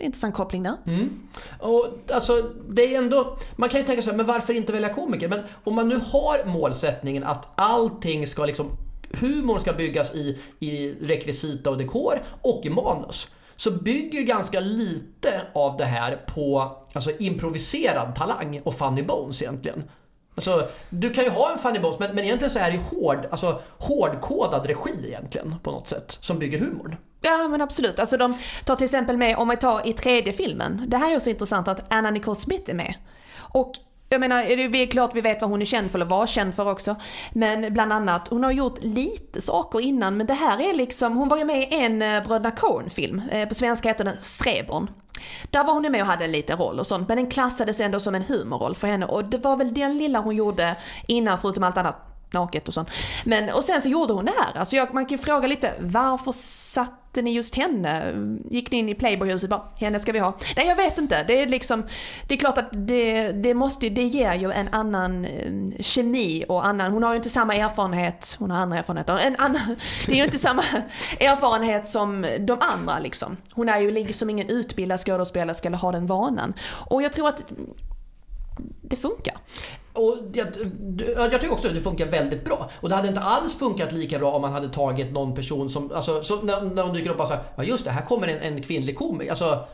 Intressant koppling där. Mm. Och alltså, det är ändå, man kan ju tänka så här, men varför inte välja komiker? Men om man nu har målsättningen att allting ska liksom, humor ska byggas i rekvisita och dekor och i manus, så bygger ju ganska lite av det här på alltså improviserad talang och funny bones egentligen. Alltså, du kan ju ha en funny bones, men egentligen så är det hård, alltså hårdkodad regi egentligen på något sätt som bygger humorn. Ja, men absolut. Alltså de tar till exempel med, om man tar i tredje filmen, det här är så intressant att Anna Nicole Smith är med. Och jag menar, det är klart vi vet vad hon är känd för eller var känd för också. Men bland annat, hon har gjort lite saker innan, men det här är liksom, hon var ju med i en Bröderna Coen-film. På svenska heter den Streborn. Där var hon med och hade en liten roll och sånt, men den klassades ändå som en humorroll för henne. Och det var väl den lilla hon gjorde innan, förutom allt annat naket och sånt. Men, och sen så gjorde hon det här. Alltså man kan ju fråga lite, varför satte ni just henne? Gick ni in i Playboy-huset bara, henne ska vi ha? Nej, jag vet inte. Det är liksom, det är klart att det ger ju en annan kemi och annan, hon har ju inte samma erfarenhet, hon har andra erfarenheter. En annan, det är ju inte samma erfarenhet som de andra liksom. Hon är ju liksom ingen utbildad skådespelerska eller har den vanan. Och jag tror att det funkar. Och jag tycker också att det funkar väldigt bra. Och det hade inte alls funkat lika bra om man hade tagit någon person som, alltså, som när hon dyker upp och bara såhär, ja just det, här kommer en kvinnlig komiker. Alltså,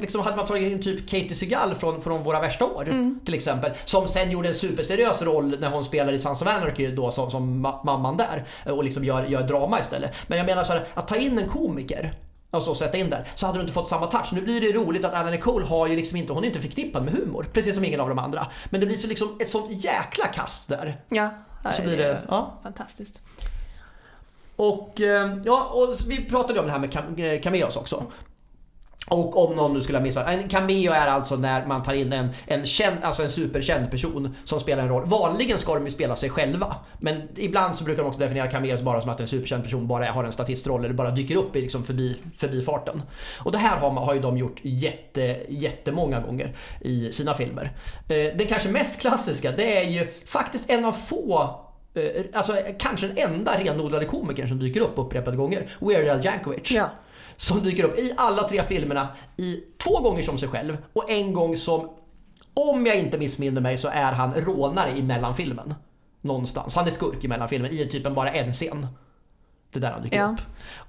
liksom hade man tagit in typ Katie Segal från Våra värsta år till exempel, som sen gjorde en superseriös roll när hon spelar i Sons of Anarchy då, som mamman där, och liksom gör drama istället. Men jag menar såhär, att ta in en komiker och så sätta in där, så hade du inte fått samma touch. Nu blir det roligt att Anna Nicole har ju liksom inte, hon är inte förknippad med humor, precis som ingen av de andra. Men det blir så liksom ett sånt jäkla kast där. Ja, så blir det ja. Fantastiskt. Och ja, och vi pratade om det här med cameos också. Och om någon nu skulle ha missat, en cameo är alltså när man tar in en känd, alltså en superkänd person som spelar en roll. Vanligen ska de ju spela sig själva, men ibland så brukar de också definiera cameos bara som att en superkänd person bara har en statistroll eller bara dyker upp i liksom förbi farten. Och det här har ju de gjort jättemånga gånger i sina filmer. Den kanske mest klassiska, det är ju faktiskt en av få, alltså kanske den enda renodlade komikern som dyker upp upprepade gånger, Weird Al Yankovic. Ja. Som dyker upp i alla tre filmerna, i 2 gånger som sig själv och en gång som, om jag inte missminner mig, så är han rånare i mellanfilmen någonstans. Han är skurk i mellanfilmen i typen bara en scen. Det där han dyker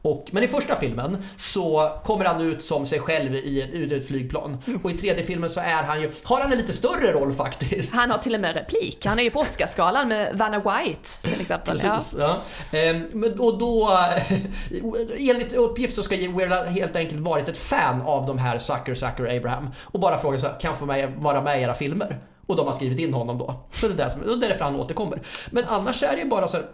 upp. Men i första filmen så kommer han ut som sig själv i ett flygplan. Och i tredje filmen så är han ju, har han en lite större roll faktiskt. Han har till och med replik. Han är ju på Oscarskalan med Vanna White till exempel. Precis, ja. Och då, enligt uppgift så ska Weird helt enkelt varit ett fan av de här Zucker Abraham. Och bara fråga så här, kan jag få vara med i era filmer? Och de har skrivit in honom då. Så det är därför han återkommer. Men annars är det ju bara så här,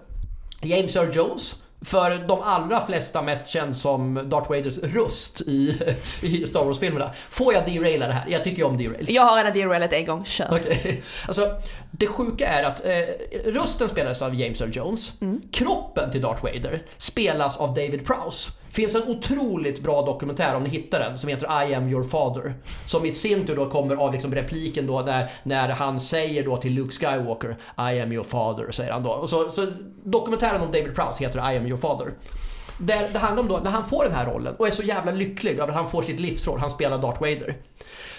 James Earl Jones. För de allra flesta mest känd som Darth Vaders röst i Star Wars-filmerna. Får jag deraila det här? Jag tycker ju om derails. Jag har redan derailat en gång, kör. Okay. Alltså, det sjuka är att rösten spelades av James Earl Jones. Kroppen till Darth Vader spelas av David Prowse. Finns en otroligt bra dokumentär om ni hittar den som heter I am your father, som i sin tur då kommer av liksom repliken då när han säger då till Luke Skywalker, I am your father, säger han då. Och så dokumentären om David Prowse heter I am your father. Där det handlar om då när han får den här rollen och är så jävla lycklig över att han får sitt livsroll, han spelar Darth Vader.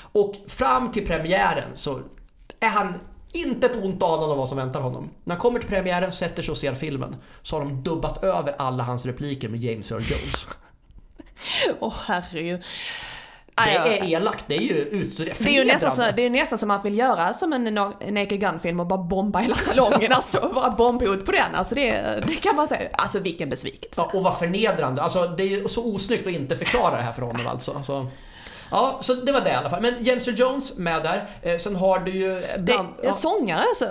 Och fram till premiären så är han inte ett ont anande om vad som väntar honom. När han kommer till premiären, sätter sig och ser filmen, så har de dubbat över alla hans repliker med James Earl Jones. Åh, herregud. Det är elakt, det är ju utsträckande. Det är nästan som man vill göra som en Naked Gun-film och bara bomba hela salongen. Alltså, bara bombhot på den. Alltså, det kan man säga. Alltså, vilken besvikelse. Ja, och vad förnedrande. Alltså, det är ju så osnyggt att inte förklara det här för honom alltså. Ja, så det var det i alla fall. Men James Earl Jones med där. Sen har du ju sångare alltså,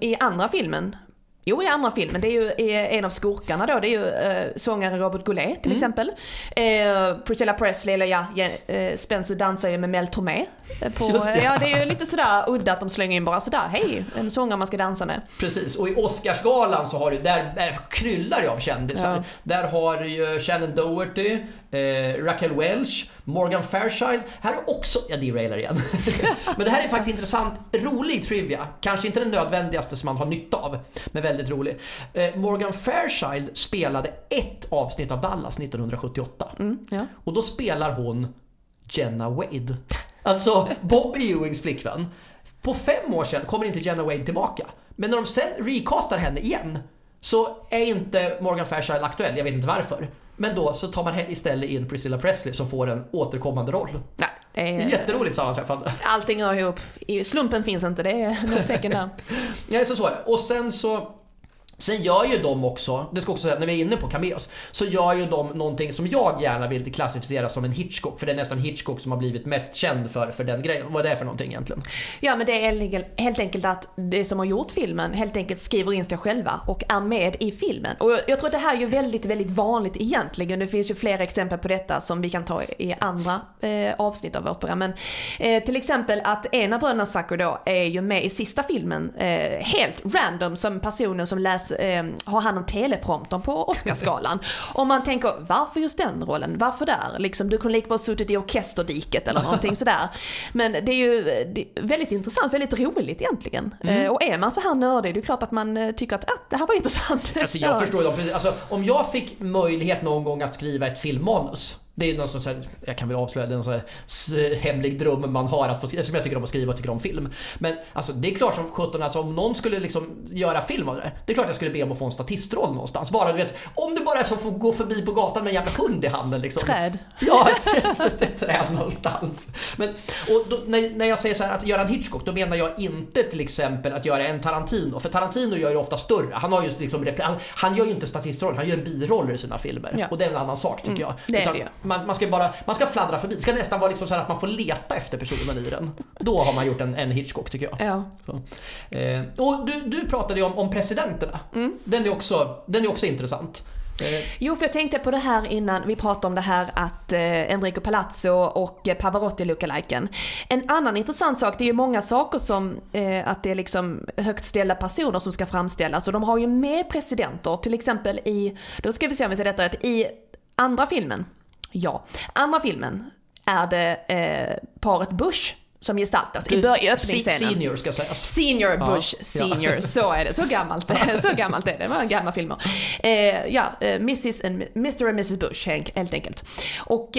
i andra filmen. Jo, i andra filmen. Det är ju en av skurkarna då. Det är ju sångare Robert Goulet till exempel. Priscilla Presley eller Spencer dansar ju med Mel Tormé. Det är ju lite sådär udda att de slänger in bara sådär. Hej, en sångare man ska dansa med. Precis, och i Oscarsgalan så har du, där kryllar jag av kändisar. Ja. Där har du ju Shannon Doherty, Raquel Welch, Morgan Fairchild. Här är också, jag derailar igen. Men det här är faktiskt intressant, rolig trivia. Kanske inte den nödvändigaste som man har nytta av, men väldigt rolig. Morgan Fairchild spelade ett avsnitt av Dallas 1978. Och då spelar hon Jenna Wade. Alltså Bobby Ewings flickvän. På 5 år sedan kommer inte Jenna Wade tillbaka. Men när de sen recastar henne igen så är inte Morgan Fairchild aktuell. Jag vet inte varför. Men då så tar man istället in Priscilla Presley som får en återkommande roll. Ja, det är jätteroligt sammanträffande. Allting hör ihop. Slumpen finns inte, det är något tecken där. Ja, så är det. Och sen gör ju de också, det ska också säga när vi är inne på cameos, så gör ju de någonting som jag gärna vill klassificera som en Hitchcock, för det är nästan Hitchcock som har blivit mest känd för den grejen. Vad är det för någonting egentligen? Ja, men det är helt enkelt att det som har gjort filmen helt enkelt skriver in sig själva och är med i filmen. Och jag tror att det här är ju väldigt, väldigt vanligt egentligen. Det finns ju flera exempel på detta som vi kan ta i andra avsnitt av vår program. Men till exempel att ena bröderna Zucker då är ju med i sista filmen helt random som personen som läser har han om teleprompton på Oscarsgalan. Om man tänker, varför just den rollen? Varför där? Liksom, du kunde lika bara suttit i orkesterdiket eller någonting sådär. Men det är ju väldigt intressant, väldigt roligt egentligen. Mm. Och är man så här nördig, det är klart att man tycker att det här var intressant. Alltså, jag förstår dem precis. Alltså, om jag fick möjlighet någon gång att skriva ett filmmanus, det är någon sån här, jag kan väl avslöja det, någon sån hemlig dröm man har att få, eftersom jag tycker om att skriva och tycker om film. Men alltså, det är klart som 17, alltså, om någon skulle liksom göra film av det, det är klart jag skulle be om att få en statistroll någonstans. Bara, du vet, om det bara är så får gå förbi på gatan med en jävla hund i handen liksom. Träd. Ja, ett träd någonstans. Men, och då, när jag säger så här att göra en Hitchcock, då menar jag inte till exempel att göra en Tarantino, för Tarantino gör ju ofta större. Han har ju liksom, han gör ju inte statistroll, han gör biroller i sina filmer. Ja. Och det är en annan sak tycker jag. Det är det. Man ska fladdra förbi. Det ska nästan vara liksom så här att man får leta efter personen i den. Då har man gjort en Hitchcock tycker jag. Ja. Så. Och du pratade ju om presidenterna. Mm. Den är också intressant. Jo, för jag tänkte på det här innan vi pratade om det här att Enrico Palazzo och Pavarotti lookaliken. En annan intressant sak, det är ju många saker som att det är liksom högt ställda personer som ska framställas och de har ju med presidenter, till exempel i, då ska vi se om vi ser detta rätt, i andra filmen är det paret Bush som gestaltas i öppningsscenen. Senior ska sägas. Senior Bush, ja. Senior, så är det. Så gammalt är det. Det var en gammal film. Mr. och Mrs. Bush helt enkelt. Och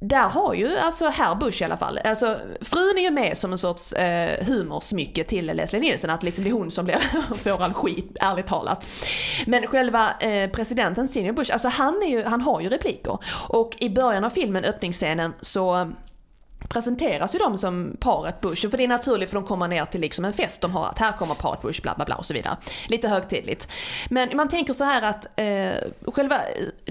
där har ju alltså herr Bush i alla fall. Alltså frun är ju med som en sorts humorsmycke till Leslie Nielsen, att liksom det är hon som får all skit, ärligt talat. Men själva presidenten Senior Bush, alltså han har ju repliker. Och i början av filmen, öppningsscenen, så presenteras ju de som paret Bush, för det är naturligt, för de kommer ner till liksom en fest de har, att här kommer paret Bush, bla bla bla och så vidare. Lite högtidligt. Men man tänker så här att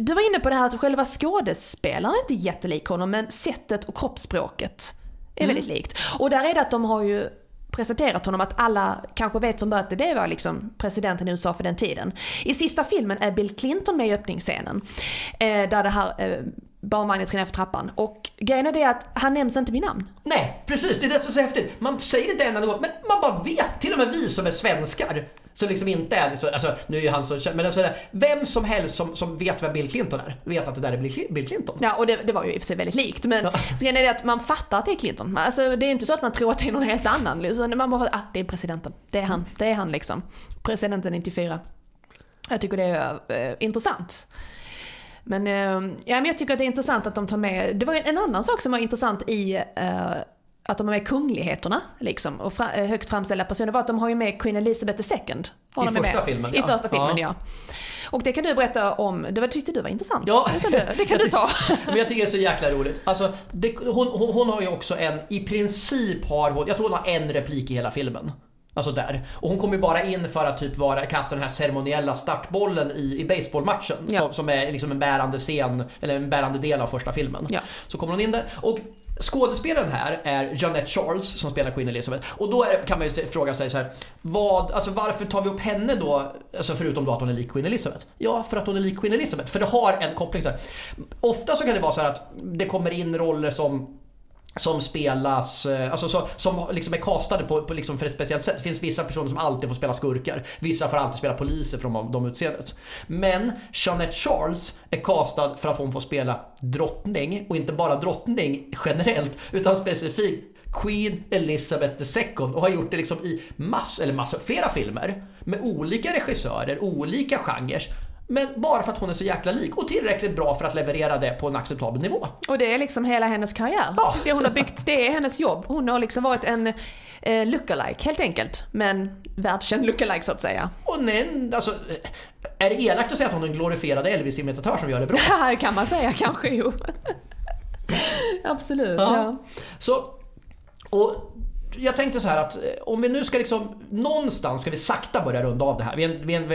du var inne på det här att själva skådespelaren är inte jättelik honom, men sättet och kroppsspråket är väldigt likt. Och där är det att de har ju presenterat honom, att alla kanske vet från början att det var liksom presidenten i USA för den tiden. I sista filmen är Bill Clinton med i öppningsscenen där det här barnvagnen trinnar för trappan. Och grejen är det att han nämns inte vid namn. Nej, precis. Det är det som är så häftigt. Man säger inte enda något, men man bara vet. Till och med vi som är svenskar, så liksom inte är liksom, alltså, nu är han så, men alltså, vem som helst som vet vem Bill Clinton är, vet att det där är Bill Clinton. Ja, och det var ju i och för sig väldigt likt, men sen är det att man fattar att det är Clinton. Alltså, det är inte så att man tror att det är någon helt annan. Liksom. Man bara, det är presidenten. Det är han liksom. Presidenten 94. Jag tycker det är intressant. Men jag tycker att det är intressant att de tar med. Det var en annan sak som var intressant i att de har med kungligheterna liksom, och högt framställda personer, var att de har ju med Queen Elizabeth II. I första filmen. Och det kan du berätta om. Det tyckte du var intressant. Ja. Det kan du ta. Men jag tycker det är så jäkla roligt. Alltså, hon har ju också en, i princip har hon, jag tror hon har en replik i hela filmen. Alltså där. Och hon kommer ju bara in för att typ kasta den här ceremoniella startbollen i baseballmatchen, ja, som är liksom en bärande scen, eller en bärande del av första filmen. Ja. Så kommer hon in där, och skådespelaren här är Jeanette Charles som spelar Queen Elizabeth. Och då kan man ju fråga sig så här, varför tar vi upp henne då, alltså förutom då att hon är lik Queen Elizabeth? Ja, för att hon är lik Queen Elizabeth, för det har en koppling så här. Ofta så kan det vara så här att det kommer in roller som spelas, alltså som liksom är kastade på liksom för ett speciellt sätt. Det finns vissa personer som alltid får spela skurkar, vissa får alltid spela poliser från de utseendet. Men Jeanette Charles är kastad för att hon får spela drottning, och inte bara drottning generellt, utan specifikt Queen Elizabeth II, och har gjort det liksom i flera filmer med olika regissörer, olika genrer. Men bara för att hon är så jäkla lik och tillräckligt bra för att leverera det på en acceptabel nivå. Och det är liksom hela hennes karriär. Ja. Det hon har byggt, det är hennes jobb. Hon har liksom varit en lookalike helt enkelt. Men världskänd lookalike så att säga. Och nej, alltså, är det elakt att säga att hon är en glorifierad Elvis-imitatör som gör det bra? Det kan man säga kanske, jo. Absolut, ja. Så, och jag tänkte så här att om vi nu ska liksom någonstans ska vi sakta börja runda av det här. Vi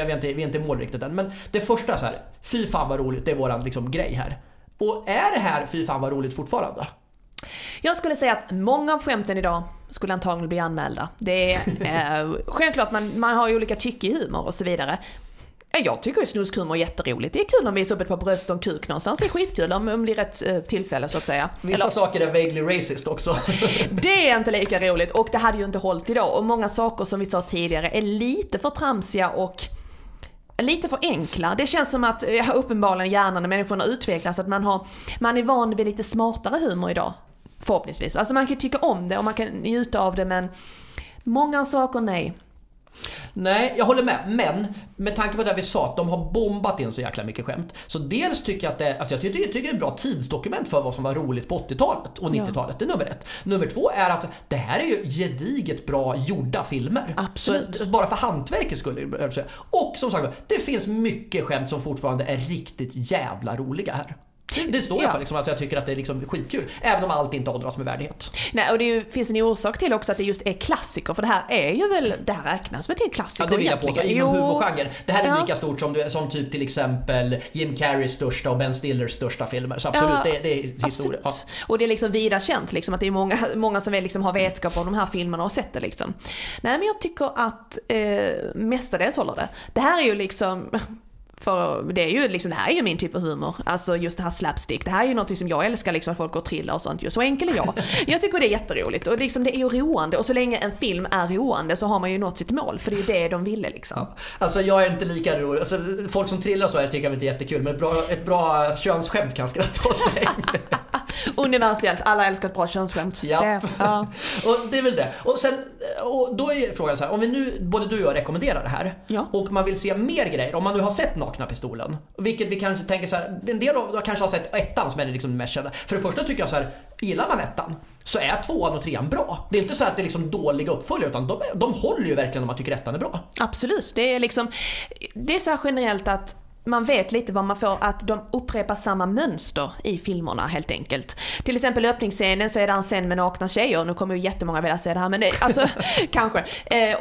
är inte i mål riktigt än, men det första så här, fy fan vad roligt, det är våran liksom grej här. Och är det här fy fan vad roligt fortfarande? Jag skulle säga att många av skämten idag skulle antagligen bli anmälda. Det är självklart man har ju olika tycke i humor och så vidare. Jag tycker ju snuskhumor är jätteroligt. Det är kul om vi visar upp ett par bröst och en kuk någonstans. Det är skitkul om det är rätt tillfälle så att säga. Vissa saker är vaguely racist också. Det är inte lika roligt och det hade ju inte hållit idag. Och många saker som vi sa tidigare är lite för tramsiga och lite för enkla. Det känns som att uppenbarligen hjärnan när människorna utvecklas att man är van vid lite smartare humor idag. Förhoppningsvis. Alltså man kan tycka om det och man kan njuta av det, men många saker nej, jag håller med, men med tanke på det vi sa att de har bombat in så jäkla mycket skämt. Så dels tycker jag att jag tycker det är ett bra tidsdokument för vad som var roligt på 80-talet och 90-talet, det är nummer ett. Nummer två är att det här är ju gediget bra gjorda filmer. Absolut. Så bara för hantverket skulle jag säga. Och som sagt, det finns mycket skämt som fortfarande är riktigt jävla roliga här. Det står i alla fall liksom, alltså jag tycker att det är liksom skitkul även om allt inte åldras med värdighet. Nej, och det är ju, finns en orsak till också att det just är klassiker, för det här är ju väl det här räknas väl till klassiker. Ja, det vill jag påstå inom humorgenren. Det här är lika stort som typ till exempel Jim Carreys största och Ben Stillers största filmer. Så absolut, det är historia. Ja. Och det är liksom vida känt liksom, att det är många som väl liksom har vetskap om de här filmerna och sett det liksom. Nej, men jag tycker att mestadels håller det. Det här är ju liksom för det är ju liksom, det här är ju min typ av humor. Alltså just det här slapstick. Det här är ju något som jag älskar liksom, att folk går och trillar och sånt. Just så enkel är jag. Jag tycker det är jätteroligt. Och liksom, det är ju roande. Och så länge en film är roande så har man ju nått sitt mål. För det är ju det de ville liksom. Ja. Alltså jag är inte lika rolig. Alltså, folk som trillar så här tycker jag inte är jättekul. Men ett bra könsskämt kan skratta åt mig. Universellt. Alla älskar ett bra könsskämt. Ja. Och det är väl det. Och då är frågan så här. Om vi nu, både du och jag rekommenderar det här. Ja. Och man vill se mer grejer. Om man nu har sett Nakna pistolen. Vilket vi kanske tänker så här, en del av kanske har sett ettan som är liksom det mest kända. För det första tycker jag så här, gillar man ettan så är tvåan och trean bra. Det är inte så att det är liksom dåliga uppföljare utan de håller ju verkligen om man tycker ettan är bra. Absolut. Det är liksom det är så här generellt att man vet lite vad man får, att de upprepar samma mönster i filmerna helt enkelt. Till exempel öppningsscenen så är det en scen med nakna tjejer. Nu kommer ju jättemånga vilja se det här, men det, alltså, kanske.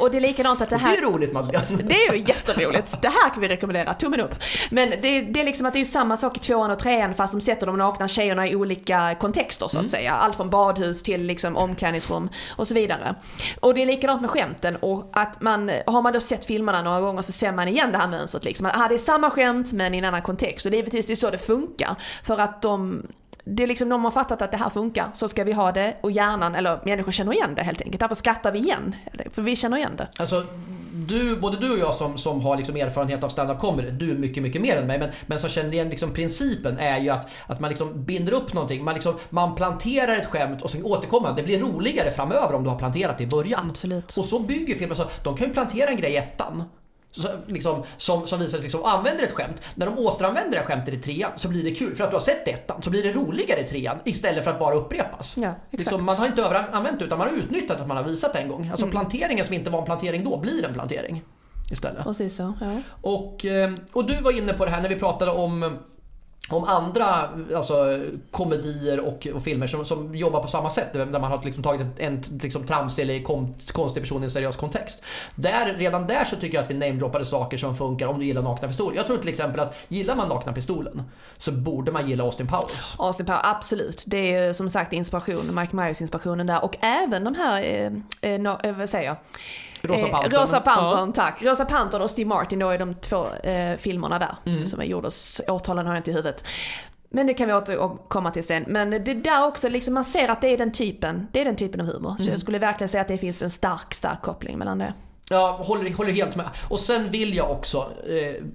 Och det är likadant att det här... Det är roligt, Madeleine. Det är ju jätteroligt. Det här kan vi rekommendera. Tummen upp. Men det är liksom att det är ju samma sak i tvåan och trean fast de sätter de nakna tjejerna i olika kontexter så att säga. Allt från badhus till liksom omklädningsrum och så vidare. Och det är likadant med skämten, och att man, har man då sett filmerna några gånger så ser man igen det här mönstret liksom. Att, det är samma skämt men i en annan kontext, och det är precis så det funkar för att det är liksom, de har fattat att det här funkar, så ska vi ha det, och hjärnan, eller människor känner igen det helt enkelt, därför skrattar vi igen, för vi känner igen det. Alltså både du och jag som har liksom erfarenhet av stand-up comedy, du är mycket, mycket mer än mig, men som känner igen liksom, principen är ju att man liksom binder upp någonting, man planterar ett skämt och sen återkommer, det blir roligare framöver om du har planterat det i början. Absolut. Och så bygger filmen, så de kan ju plantera en grej i ettan. Så, liksom, som visar att liksom, använder ett skämt. När de återanvänder det skämtet i trean så blir det kul, för att du har sett ettan så blir det roligare i trean istället för att bara upprepas. Ja, liksom, man har inte överanvänt utan man har utnyttjat att man har visat en gång. Alltså planteringen som inte var en plantering då blir en plantering istället. Precis så, ja. Och du var inne på det här när vi pratade om andra alltså, komedier och filmer som jobbar på samma sätt, där man har liksom tagit en liksom, trams eller konstig person i en seriös kontext. Redan där så tycker jag att vi namedroppade saker som funkar om du gillar Nakna pistolen. Jag tror till exempel att gillar man Nakna pistolen så borde man gilla Austin Powers. Austin Powers, absolut. Det är som sagt inspiration, Mike Myers inspirationen där, och även de här, vad säger jag? Rosa Pantern, tack. Rosa Pantern och Steve Martin, då är de två filmerna där som är gjordes. Årtalen har jag inte i huvudet. Men det kan vi återkomma till sen. Men det där också, liksom, man ser att det är den typen av humor. Så jag skulle verkligen säga att det finns en stark koppling mellan det. Ja, håller helt med. Och sen vill jag också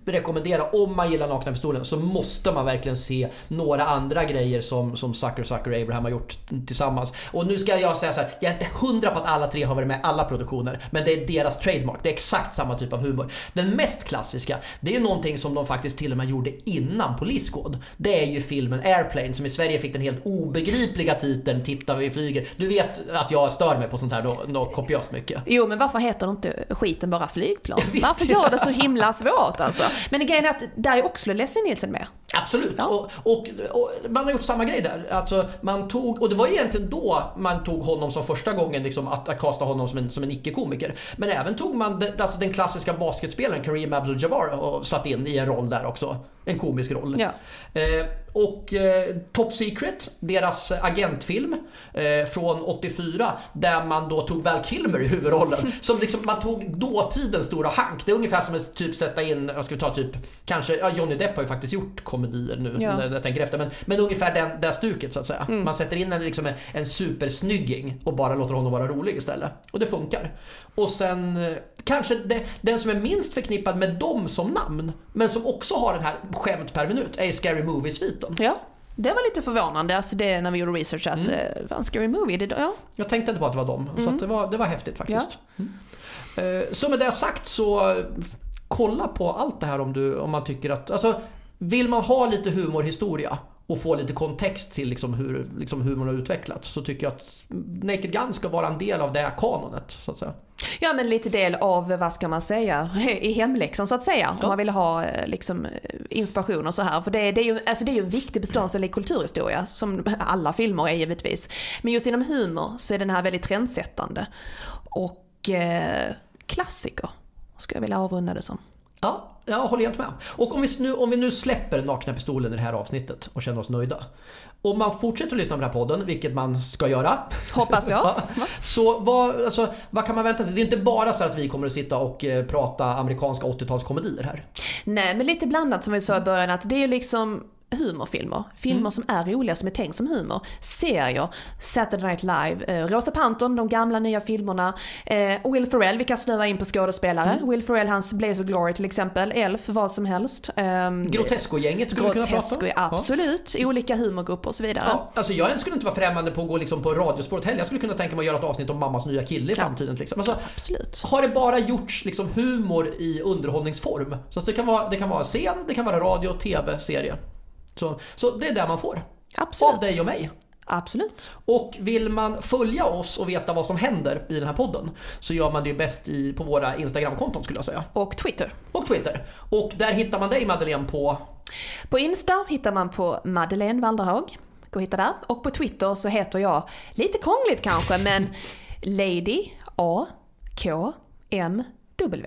rekommendera, om man gillar Nakna pistolen så måste man verkligen se några andra grejer som Zucker och Abraham har gjort tillsammans. Och nu ska jag säga så här, jag är inte 100 på att alla tre har varit med i alla produktioner, men det är deras trademark, det är exakt samma typ av humor. Den mest klassiska, det är ju någonting som de faktiskt till och med gjorde innan Police Squad. Det är ju filmen Airplane, som i Sverige fick den helt obegripliga titeln Titta vi flyger. Du vet att jag stör mig på sånt här då kopiöst mycket. Jo, men varför heter de inte skiten bara flygplan? Varför gör det så himla svårt alltså? Men grejen är att där är också Leslie Nielsen med. Absolut, ja. Och man har gjort samma grej där alltså, man tog, och det var ju egentligen då man tog honom som första gången liksom, att kasta honom som en icke-komiker. Men även tog man alltså den klassiska basketspelaren Kareem Abdul-Jabbar och satt in i en roll där också, en komisk roll. Ja. Och Top Secret, deras agentfilm från 84, där man då tog Val Kilmer i huvudrollen som liksom, man tog dåtidens stora hank. Det är ungefär som att typ sätta in, jag ska ta typ kanske, ja, Johnny Depp har ju faktiskt gjort komedier nu, ja, när jag tänker efter, men ungefär den där stuket så att säga. Man sätter in en supersnygging och bara låter honom vara rolig istället, och det funkar. Och sen kanske den som är minst förknippad med dem som namn, men som också har den här skämt per minut, är Scary Movie-sviten. Ja, det var lite förvånande alltså, det när vi gjorde research att Scary Movie, det, ja. Jag tänkte inte på att det var dem, så att det var häftigt faktiskt. Ja. Så med det sagt, så kolla på allt det här om man tycker att, alltså, vill man ha lite humorhistoria och få lite kontext till hur man har utvecklats, så tycker jag att Naked Gun ska vara en del av det här kanonet så att säga. Ja, men lite del av, vad ska man säga, i hemläxan så att säga, ja, om man vill ha liksom inspiration och så här, för det är ju en viktig beståndsdel i kulturhistoria, som alla filmer är givetvis. Men just inom humor så är den här väldigt trendsättande och klassiker skulle jag vilja avrunda det som. Ja, jag håller helt med. Och om vi nu släpper Nakna pistolen i det här avsnittet och känner oss nöjda, om man fortsätter att lyssna på den här podden, vilket man ska göra, hoppas jag. Så vad kan man vänta sig? Det är inte bara så att vi kommer att sitta och prata amerikanska 80-talskomedier här. Nej, men lite blandat, som vi sa i början, att det är ju liksom humorfilmer. Filmer som är roliga, som är tänkt som humor. Serier, Saturday Night Live, Rosa Pantern, de gamla nya filmerna, Will Ferrell, vi kan snöva in på skådespelare. Will Ferrell, hans Blaze of Glory till exempel, Elf, vad som helst. Grotesco-gänget skulle kunna prata om. Absolut, ja. Olika humorgrupper och så vidare. Ja, alltså jag skulle inte vara främmande på att gå liksom på radiospåret heller. Jag skulle kunna tänka mig att göra ett avsnitt om Mammas nya kille i framtiden. Liksom. Alltså, absolut. Har det bara gjorts liksom humor i underhållningsform? Så det kan vara scen, det kan vara radio, tv-serie. Så det är där man får. Absolut. Av dig och mig. Absolut. Och vill man följa oss och veta vad som händer i den här podden, så gör man det bäst på våra Instagram-konton skulle jag säga. Och Twitter. Och där hittar man dig, Madeleine, på? På Insta hittar man på Madeleine Valderhaug. Gå och hitta där. Och på Twitter så heter jag, lite krångligt kanske, men Lady A K M W.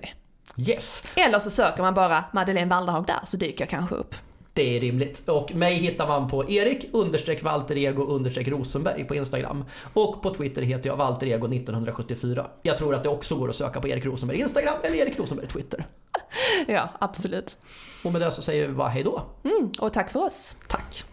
Yes. Eller så söker man bara Madeleine Valderhaug där, så dyker jag kanske upp. Det är rimligt. Och mig hittar man på Erik_Valterego_Rosenberg på Instagram. Och på Twitter heter jag Valterego1974. Jag tror att det också går att söka på Erik Rosenberg Instagram eller Erik Rosenberg Twitter. Ja, absolut. Och med det så säger vi bara hej då. Och tack för oss. Tack.